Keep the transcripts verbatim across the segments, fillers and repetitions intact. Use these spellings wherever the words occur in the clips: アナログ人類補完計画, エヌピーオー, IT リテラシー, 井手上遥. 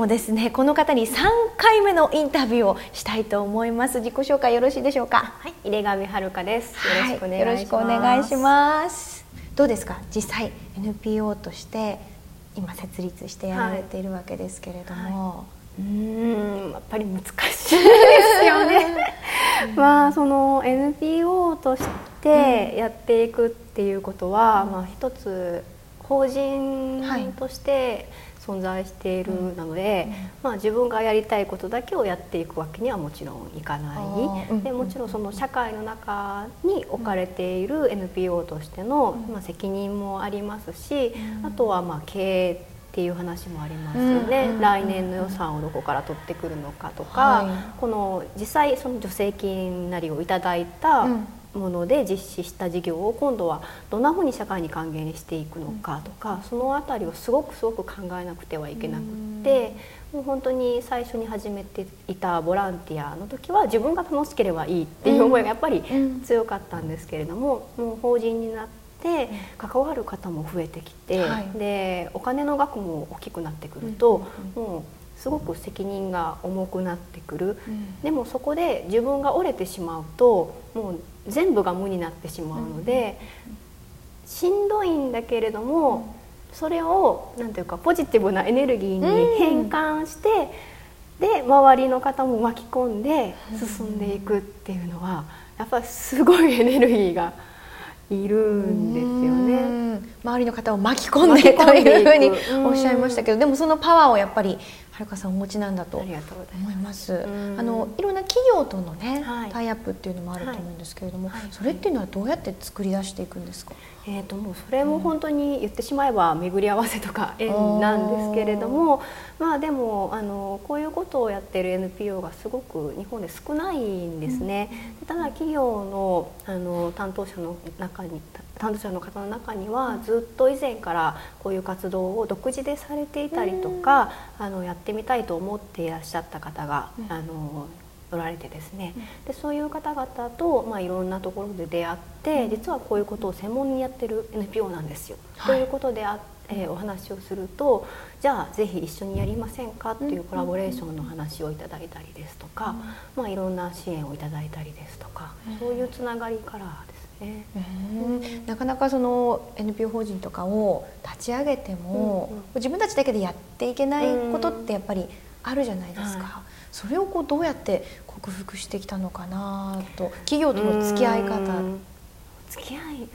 もですね、この方にさんかいめのインタビューをしたいと思います。自己紹介よろしいでしょうか。はい、井手上遥です。よろしくお願いします。どうですか、実際 エヌピーオー として今設立してやられているわけですけれども、はいはい、うーんやっぱり難しいですよねまあその エヌピーオー としてやっていくっていうことは、うんまあ、一つ法人として存在しているなので、はいまあ、自分がやりたいことだけをやっていくわけにはもちろんいかない、うん、でもちろんその社会の中に置かれている エヌピーオー としての、うんまあ、責任もありますし、うん、あとはまあ経営っていう話もありますよね、うんうん、来年の予算をどこから取ってくるのかとか、はい、この実際その助成金なりをいただいた、うんもので実施した事業を今度はどんなふうに社会に還元していくのかとか、うん、そのあたりをすごくすごく考えなくてはいけなくって、うん、もう本当に最初に始めていたボランティアの時は自分が楽しければいいっていう思いがやっぱり強かったんですけれども、うん、もう法人になって関わる方も増えてきて、はい、でお金の額も大きくなってくると、うん、もうすごく責任が重くなってくる、うん、でもそこで自分が折れてしまうともう全部が無になってしまうので、うん、しんどいんだけれども、うん、それをなんていうかポジティブなエネルギーに変換して、うん、で周りの方も巻き込んで進んでいくっていうのは、うん、やっぱりすごいエネルギーがいるんですよね。うん周りの方を巻き込んでというふうにおっしゃいましたけど、でもそのパワーをやっぱりはるかさんお持ちなんだと思います。あのいろんな企業との、ねはい、タイアップっていうのもあると思うんですけれども、はいはい、それっていうのはどうやって作り出していくんですか。えーと、もうそれも本当に言ってしまえば巡り合わせとか縁なんですけれども、まあ、でもあのこういうことをやっている エヌピーオー がすごく日本で少ないんですね、うん、ただ企業 の, あの担当者の中に担当者の方の中にはずっと以前からこういう活動を独自でされていたりとか、うん、あのやってみたいと思っていらっしゃった方が、うん、あのおられてですね、うん、でそういう方々と、まあ、いろんなところで出会って、うん、実はこういうことを専門にやってる エヌピーオー なんですよ、はい、ということであってえー、お話をすると、じゃあぜひ一緒にやりませんかっていうコラボレーションの話をいただいたりですとか、うんまあ、いろんな支援をいただいたりですとか、うん、そういうつながりからですね、うんうん、なかなかその エヌピーオー 法人とかを立ち上げても、うんうん、自分たちだけでやっていけないことってやっぱりあるじゃないですか、うんはい、それをこうどうやって克服してきたのかなと。企業との付き合い方、うん、付き合い、うん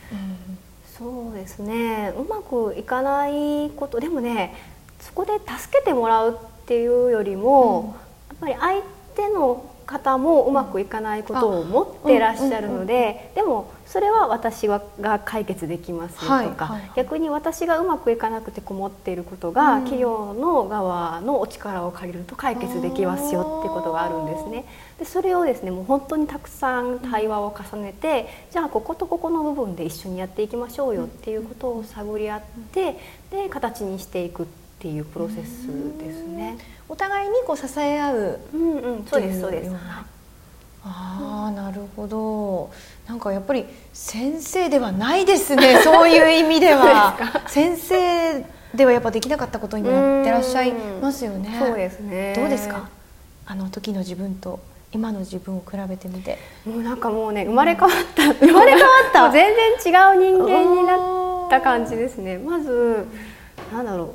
そうですね、うまくいかないことでもね、そこで助けてもらうっていうよりも、うん、やっぱり相手の方もうまくいかないことを持ってらっしゃるので、でもそれは私が解決できますとか、はいはい、逆に私がうまくいかなくて困っていることが、うん、企業の側のお力を借りると解決できますよっていうことがあるんですね。でそれをですね、もう本当にたくさん対話を重ねて、うん、じゃあこことここの部分で一緒にやっていきましょうよっていうことを探り合って、で形にしていくっていうプロセスですね。お互いにこう支え合う、うんうん、そうですそうです。ああ、なるほど。なんかやっぱり先生ではないですね。そういう意味では先生ではやっぱできなかったことになってらっしゃいますよね。そうですね。どうですか、あの時の自分と今の自分を比べてみて。もうなんかもうね、生まれ変わった生まれ変わったもう全然違う人間になった感じですね。まずなんだろう、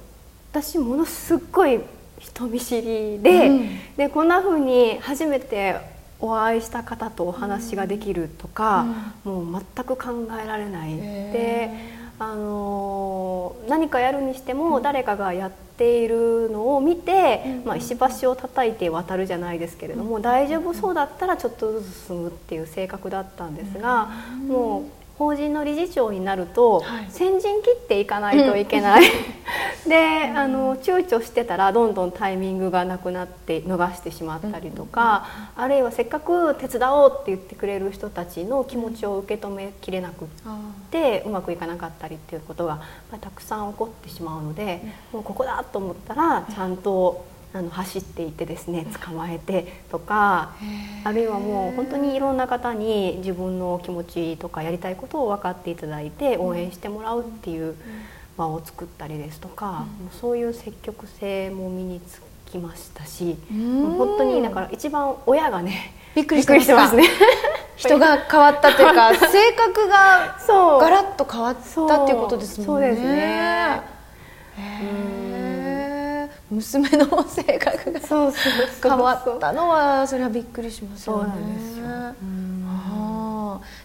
私ものすっごい人見知り で,、うん、でこんな風に初めてお会いした方とお話ができるとか、うん、もう全く考えられないで、あの何かやるにしても誰かがやっているのを見て、うんまあ、石橋を叩いて渡るじゃないですけれども、うん、大丈夫そうだったらちょっとずつ進むっていう性格だったんですが、うん、もう法人の理事長になると、はい、先陣切っていかないといけない、うん、で、あの躊躇してたらどんどんタイミングがなくなって逃してしまったりとか、うん、あるいはせっかく手伝おうって言ってくれる人たちの気持ちを受け止めきれなくって、うん、うまくいかなかったりっていうことがたくさん起こってしまうので、うん、もうここだと思ったらちゃんとあの走っていってですね、捕まえてとか、あるいはもう本当にいろんな方に自分の気持ちとかやりたいことを分かっていただいて応援してもらうっていう場を作ったりですとか、うん、そういう積極性も身につきましたし、本当にだから一番親がねびっくりしてますね。人が変わったというか性格がガラッと変わったっていうことですもんね。そうですね。へー、娘の性格がそうそうそうそう変わったのはそれはびっくりしますよね。そうなんですよ。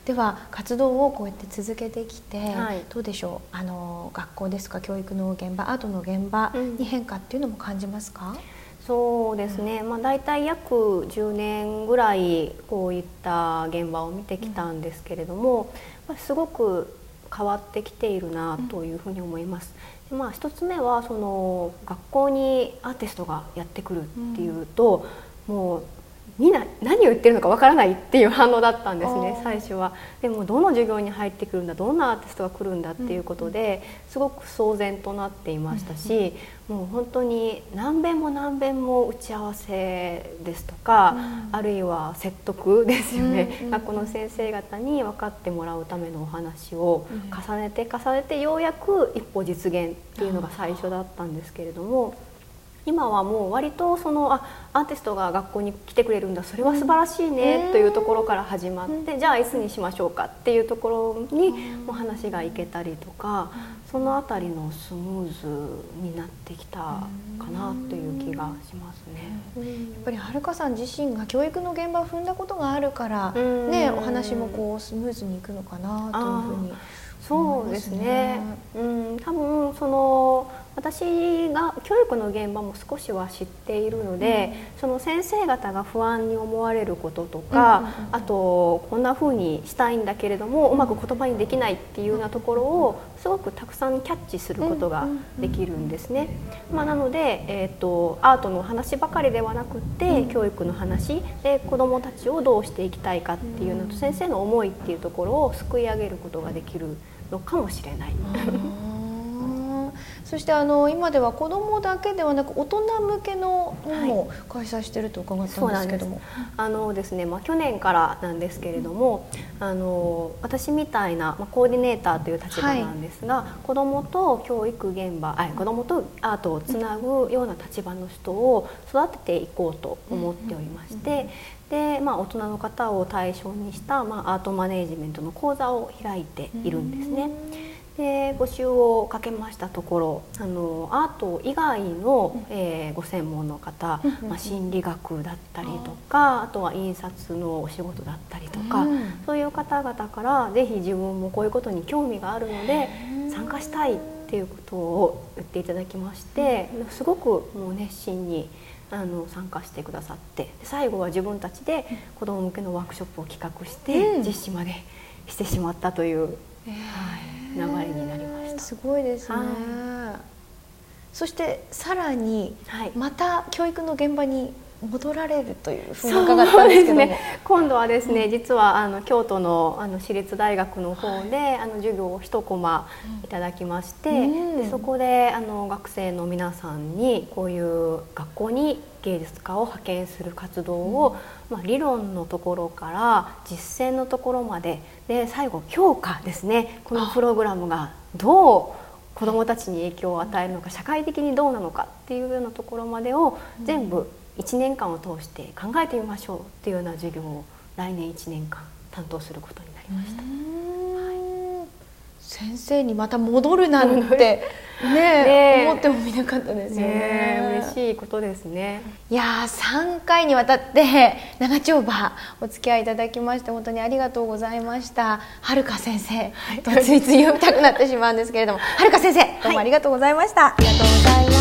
では活動をこうやって続けてきて、はい、どうでしょう、あの学校ですか教育の現場アートの現場に変化っていうのも感じますか？うん、そうですね、まあ、大体約じゅうねんぐらいこういった現場を見てきたんですけれども、うん、すごく変わってきているなというふうに思います。で、まあ、一つ目はその学校にアーティストがやってくるっていうと、うん、もうみんな何を言ってるのかわからないっていう反応だったんですね最初は。でもどの授業に入ってくるんだどんなアーティストが来るんだっていうことですごく騒然となっていましたし、もう本当に何遍も何遍も打ち合わせですとか、あるいは説得ですよね。学校の先生方に分かってもらうためのお話を重ねて重ねてようやく一歩実現っていうのが最初だったんですけれども、今はもう割とそのあアーティストが学校に来てくれるんだそれは素晴らしいねというところから始まって、うん、じゃあいつにしましょうかっていうところにも話がいけたりとか、うん、そのあたりのスムーズになってきたかなという気がしますね。うん、やっぱりはるかさん自身が教育の現場を踏んだことがあるから、ね、お話もこうスムーズにいくのかなというふうに。そうですね、うん、多分その私が教育の現場も少しは知っているので、うん、その先生方が不安に思われることとか、あとこんな風にしたいんだけれども、うん、うまく言葉にできないっていうようなところをすごくたくさんキャッチすることができるんですね。まあ、なので、えーと、アートの話ばかりではなくって、うん、教育の話で子どもたちをどうしていきたいかっていうのと、うん、先生の思いっていうところをすくい上げることができるのかもしれない。そしてあの今では子どもだけではなく大人向けのものも開催していると伺ったんですけども、はい、あのですね、まあ、去年からなんですけれども、あの私みたいな、まあ、コーディネーターという立場なんですが、はい、子どもと教育現場あ子どもとアートをつなぐような立場の人を育てていこうと思っておりまして、で、まあ、大人の方を対象にした、まあ、アートマネジメントの講座を開いているんですね。で募集をかけましたところ、あのアート以外の、えー、ご専門の方、まあ、心理学だったりとか、あとは印刷のお仕事だったりとか、うん、そういう方々からぜひ自分もこういうことに興味があるので参加したいっていうことを言っていただきまして、すごくもう熱心にあの参加してくださって、最後は自分たちで子ども向けのワークショップを企画して実施までしてしまったという、うん、はい流れになりました。すごいですね。そしてさらにまた教育の現場に戻られるというふうに伺ったんですけども、そうですね、今度はですね、うん、実はあの京都の、あの私立大学の方で、はい、あの授業を一コマいただきまして、うん、でそこであの学生の皆さんにこういう学校に芸術家を派遣する活動を、うんまあ、理論のところから実践のところまで、で最後評価ですね、このプログラムがどう子どもたちに影響を与えるのか、社会的にどうなのかっていうようなところまでを全部いちねんかんを通して考えてみましょうっていうような授業を来年いちねんかん担当することになりました。はい、先生にまた戻るなんてねえ思ってもみなかったですよね。ねえ嬉しいことですね。いやさんかいにわたって長丁場お付き合いいただきまして本当にありがとうございました。はるか先生とついつい読みたくなってしまうんですけれども、はるか先生どうもありがとうございました。はい、ありがとうございます。